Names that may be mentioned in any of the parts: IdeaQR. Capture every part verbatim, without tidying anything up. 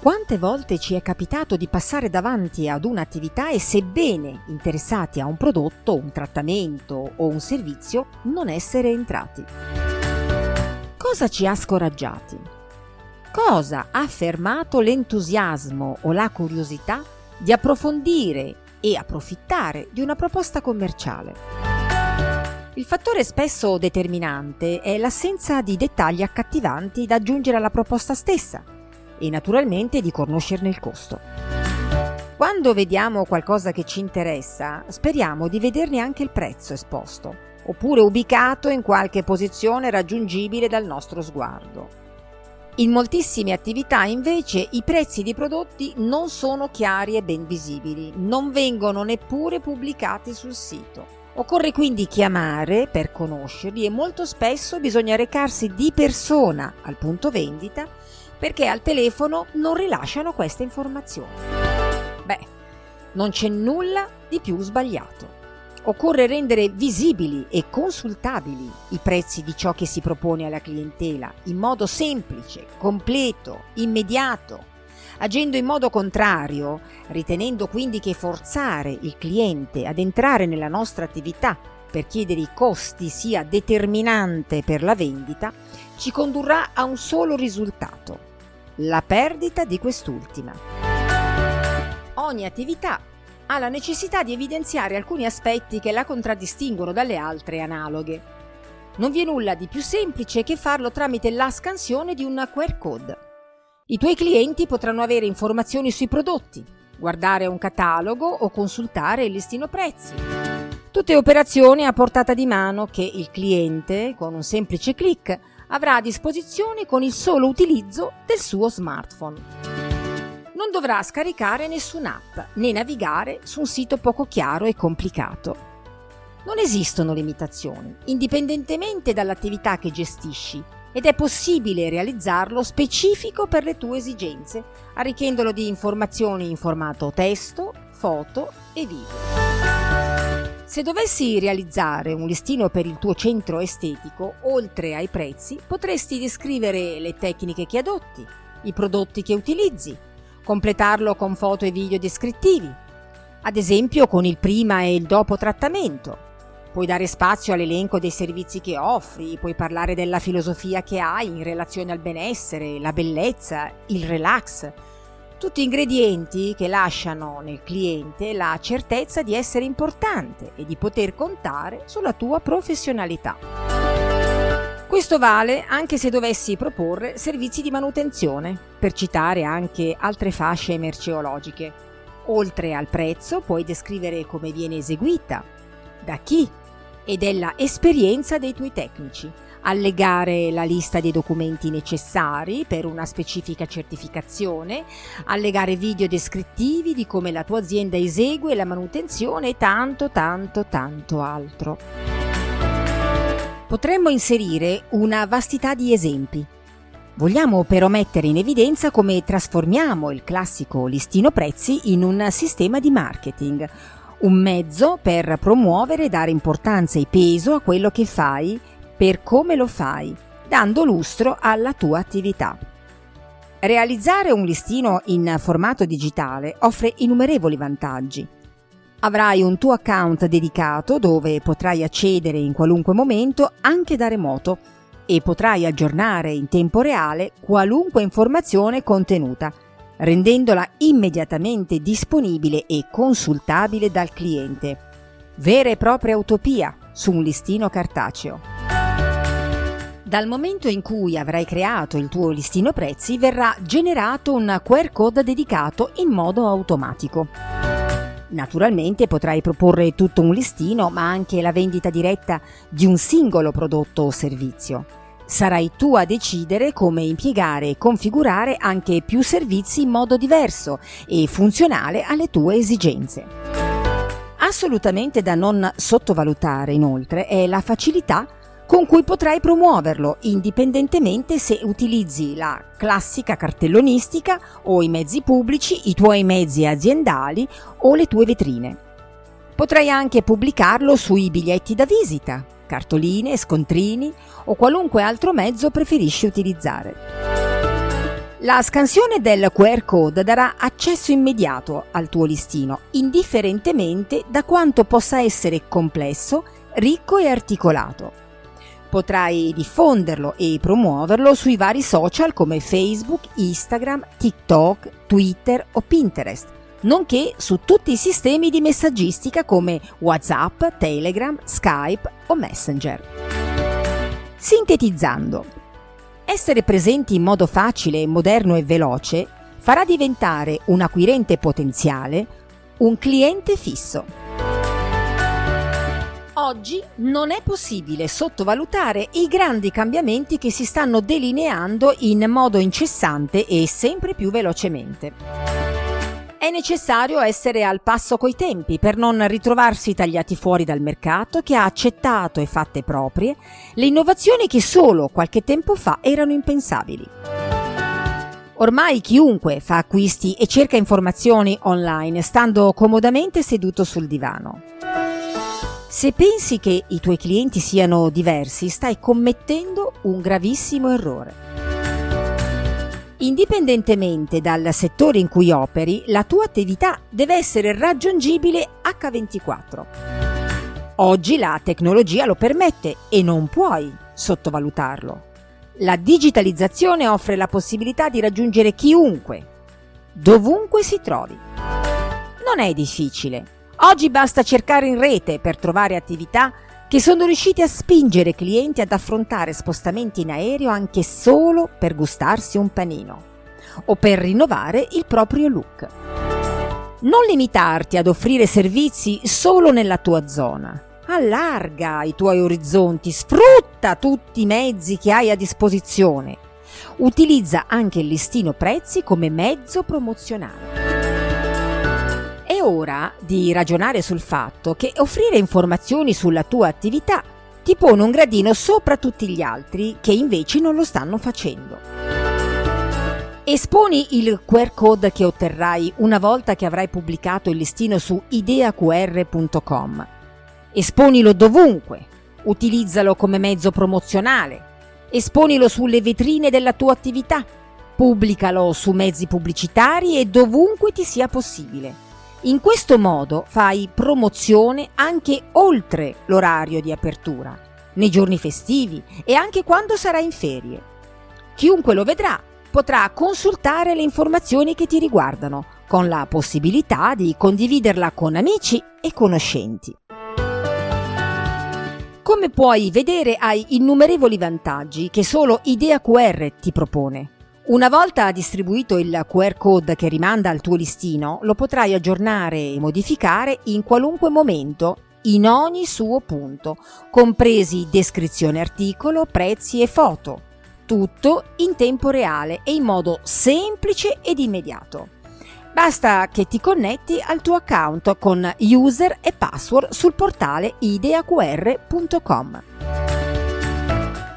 Quante volte ci è capitato di passare davanti ad un'attività e, sebbene interessati a un prodotto, un trattamento o un servizio, non essere entrati? Cosa ci ha scoraggiati? Cosa ha fermato l'entusiasmo o la curiosità di approfondire e approfittare di una proposta commerciale? Il fattore spesso determinante è l'assenza di dettagli accattivanti da aggiungere alla proposta stessa, e naturalmente di conoscerne il costo. Quando vediamo qualcosa che ci interessa, speriamo di vederne anche il prezzo esposto, oppure ubicato in qualche posizione raggiungibile dal nostro sguardo. In moltissime attività, invece, i prezzi dei prodotti non sono chiari e ben visibili, non vengono neppure pubblicati sul sito. Occorre quindi chiamare per conoscerli e molto spesso bisogna recarsi di persona al punto vendita perché al telefono non rilasciano queste informazioni. Beh, non c'è nulla di più sbagliato. Occorre rendere visibili e consultabili i prezzi di ciò che si propone alla clientela in modo semplice, completo, immediato, agendo in modo contrario, ritenendo quindi che forzare il cliente ad entrare nella nostra attività per chiedere i costi sia determinante per la vendita, ci condurrà a un solo risultato: la perdita di quest'ultima. Ogni attività ha la necessità di evidenziare alcuni aspetti che la contraddistinguono dalle altre analoghe. Non vi è nulla di più semplice che farlo tramite la scansione di un Q R code. I tuoi clienti potranno avere informazioni sui prodotti, guardare un catalogo o consultare il listino prezzi. Tutte operazioni a portata di mano che il cliente, con un semplice click, avrà a disposizione con il solo utilizzo del suo smartphone. Non dovrà scaricare nessun'app né navigare su un sito poco chiaro e complicato. Non esistono limitazioni, indipendentemente dall'attività che gestisci, ed è possibile realizzarlo specifico per le tue esigenze, arricchendolo di informazioni in formato testo, foto e video. Se dovessi realizzare un listino per il tuo centro estetico, oltre ai prezzi, potresti descrivere le tecniche che adotti, i prodotti che utilizzi, completarlo con foto e video descrittivi, ad esempio con il prima e il dopo trattamento. Puoi dare spazio all'elenco dei servizi che offri, puoi parlare della filosofia che hai in relazione al benessere, la bellezza, il relax. Tutti ingredienti che lasciano nel cliente la certezza di essere importante e di poter contare sulla tua professionalità. Questo vale anche se dovessi proporre servizi di manutenzione, per citare anche altre fasce merceologiche. Oltre al prezzo, puoi descrivere come viene eseguita, da chi e della esperienza dei tuoi tecnici, allegare la lista dei documenti necessari per una specifica certificazione, allegare video descrittivi di come la tua azienda esegue la manutenzione e tanto tanto tanto altro. Potremmo inserire una vastità di esempi. Vogliamo però mettere in evidenza come trasformiamo il classico listino prezzi in un sistema di marketing, un mezzo per promuovere e dare importanza e peso a quello che fai, per come lo fai, dando lustro alla tua attività. Realizzare un listino in formato digitale offre innumerevoli vantaggi. Avrai un tuo account dedicato dove potrai accedere in qualunque momento, anche da remoto, e potrai aggiornare in tempo reale qualunque informazione contenuta, rendendola immediatamente disponibile e consultabile dal cliente. Vera e propria utopia su un listino cartaceo. Dal momento in cui avrai creato il tuo listino prezzi, verrà generato un Q R code dedicato in modo automatico. Naturalmente potrai proporre tutto un listino, ma anche la vendita diretta di un singolo prodotto o servizio. Sarai tu a decidere come impiegare e configurare anche più servizi in modo diverso e funzionale alle tue esigenze. Assolutamente da non sottovalutare, inoltre, è la facilità con cui potrai promuoverlo, indipendentemente se utilizzi la classica cartellonistica o i mezzi pubblici, i tuoi mezzi aziendali o le tue vetrine. Potrai anche pubblicarlo sui biglietti da visita, cartoline, scontrini o qualunque altro mezzo preferisci utilizzare. La scansione del Q R code darà accesso immediato al tuo listino, indifferentemente da quanto possa essere complesso, ricco e articolato. Potrai diffonderlo e promuoverlo sui vari social come Facebook, Instagram, TikTok, Twitter o Pinterest, nonché su tutti i sistemi di messaggistica come WhatsApp, Telegram, Skype o Messenger. Sintetizzando, essere presenti in modo facile, moderno e veloce farà diventare un acquirente potenziale un cliente fisso. Oggi non è possibile sottovalutare i grandi cambiamenti che si stanno delineando in modo incessante e sempre più velocemente. È necessario essere al passo coi tempi per non ritrovarsi tagliati fuori dal mercato che ha accettato e fatte proprie le innovazioni che solo qualche tempo fa erano impensabili. Ormai chiunque fa acquisti e cerca informazioni online stando comodamente seduto sul divano. Se pensi che i tuoi clienti siano diversi, stai commettendo un gravissimo errore. Indipendentemente dal settore in cui operi, la tua attività deve essere raggiungibile acca ventiquattro. Oggi la tecnologia lo permette e non puoi sottovalutarlo. La digitalizzazione offre la possibilità di raggiungere chiunque, dovunque si trovi. Non è difficile. Oggi basta cercare in rete per trovare attività che sono riusciti a spingere clienti ad affrontare spostamenti in aereo anche solo per gustarsi un panino o per rinnovare il proprio look. Non limitarti ad offrire servizi solo nella tua zona. Allarga i tuoi orizzonti, sfrutta tutti i mezzi che hai a disposizione. Utilizza anche il listino prezzi come mezzo promozionale. È ora di ragionare sul fatto che offrire informazioni sulla tua attività ti pone un gradino sopra tutti gli altri che invece non lo stanno facendo. Esponi il Q R code che otterrai una volta che avrai pubblicato il listino su idea Q R punto com. Esponilo dovunque, utilizzalo come mezzo promozionale, esponilo sulle vetrine della tua attività, pubblicalo su mezzi pubblicitari e dovunque ti sia possibile. In questo modo fai promozione anche oltre l'orario di apertura, nei giorni festivi e anche quando sarai in ferie. Chiunque lo vedrà potrà consultare le informazioni che ti riguardano, con la possibilità di condividerla con amici e conoscenti. Come puoi vedere, hai innumerevoli vantaggi che solo IdeaQR ti propone. Una volta distribuito il Q R code che rimanda al tuo listino, lo potrai aggiornare e modificare in qualunque momento, in ogni suo punto, compresi descrizione articolo, prezzi e foto, tutto in tempo reale e in modo semplice ed immediato. Basta che ti connetti al tuo account con user e password sul portale idea Q R punto com.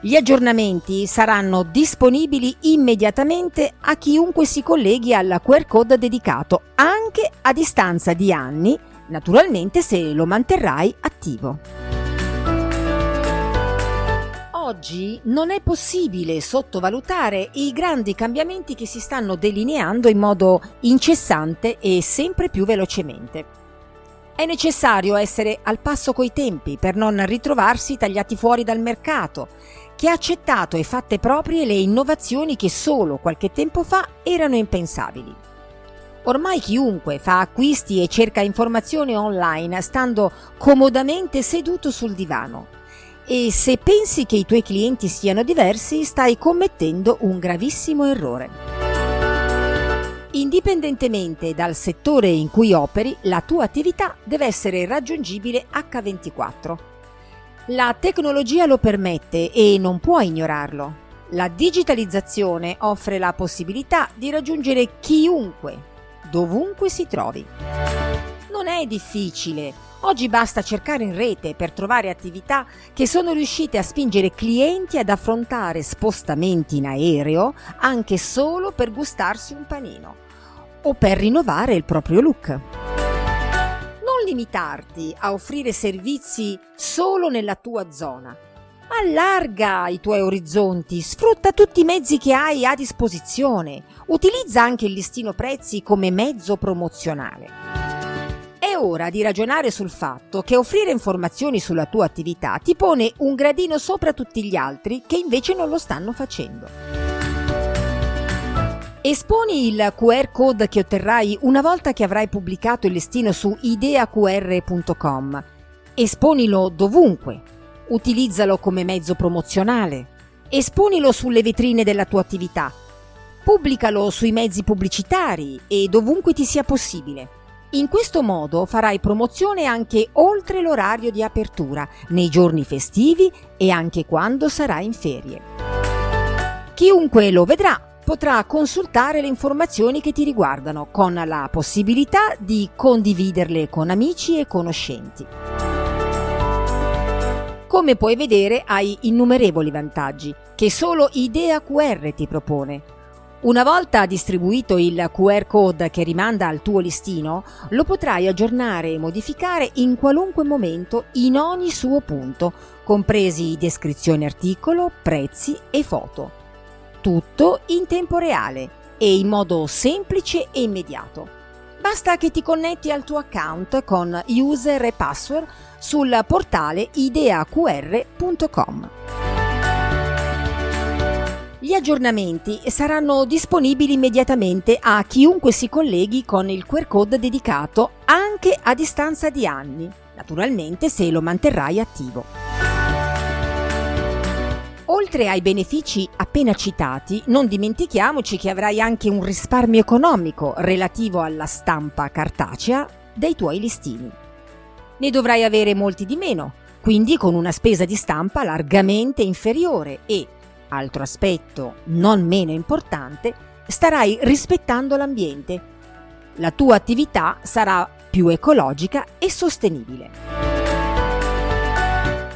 Gli aggiornamenti saranno disponibili immediatamente a chiunque si colleghi al Q R code dedicato, anche a distanza di anni, naturalmente se lo manterrai attivo. Oggi non è possibile sottovalutare i grandi cambiamenti che si stanno delineando in modo incessante e sempre più velocemente. È necessario essere al passo coi tempi per non ritrovarsi tagliati fuori dal mercato, che ha accettato e fatte proprie le innovazioni che solo qualche tempo fa erano impensabili. Ormai chiunque fa acquisti e cerca informazioni online stando comodamente seduto sul divano. E se pensi che i tuoi clienti siano diversi, stai commettendo un gravissimo errore. Indipendentemente dal settore in cui operi, la tua attività deve essere raggiungibile acca ventiquattro. La tecnologia lo permette e non puoi ignorarlo. La digitalizzazione offre la possibilità di raggiungere chiunque, dovunque si trovi. Non è difficile. Oggi basta cercare in rete per trovare attività che sono riuscite a spingere clienti ad affrontare spostamenti in aereo anche solo per gustarsi un panino o per rinnovare il proprio look. Non limitarti a offrire servizi solo nella tua zona. Allarga i tuoi orizzonti, sfrutta tutti i mezzi che hai a disposizione, utilizza anche il listino prezzi come mezzo promozionale. È ora di ragionare sul fatto che offrire informazioni sulla tua attività ti pone un gradino sopra tutti gli altri che invece non lo stanno facendo. Esponi il Q R code che otterrai una volta che avrai pubblicato il listino su idea Q R punto com. Esponilo dovunque, utilizzalo come mezzo promozionale, esponilo sulle vetrine della tua attività, pubblicalo sui mezzi pubblicitari e dovunque ti sia possibile. In questo modo farai promozione anche oltre l'orario di apertura, nei giorni festivi e anche quando sarai in ferie. Chiunque lo vedrà potrà consultare le informazioni che ti riguardano, con la possibilità di condividerle con amici e conoscenti. Come puoi vedere, hai innumerevoli vantaggi che solo IdeaQR ti propone. Una volta distribuito il Q R code che rimanda al tuo listino, lo potrai aggiornare e modificare in qualunque momento in ogni suo punto, compresi descrizione articolo, prezzi e foto. Tutto in tempo reale e in modo semplice e immediato. Basta che ti connetti al tuo account con user e password sul portale idea Q R punto com. Gli aggiornamenti saranno disponibili immediatamente a chiunque si colleghi con il Q R code dedicato, anche a distanza di anni, naturalmente se lo manterrai attivo. Oltre ai benefici appena citati, non dimentichiamoci che avrai anche un risparmio economico relativo alla stampa cartacea dei tuoi listini. Ne dovrai avere molti di meno, quindi con una spesa di stampa largamente inferiore e, altro aspetto non meno importante, starai rispettando l'ambiente. La tua attività sarà più ecologica e sostenibile.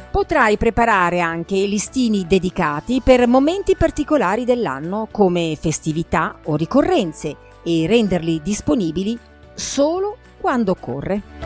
Potrai preparare anche listini dedicati per momenti particolari dell'anno, come festività o ricorrenze, e renderli disponibili solo quando occorre.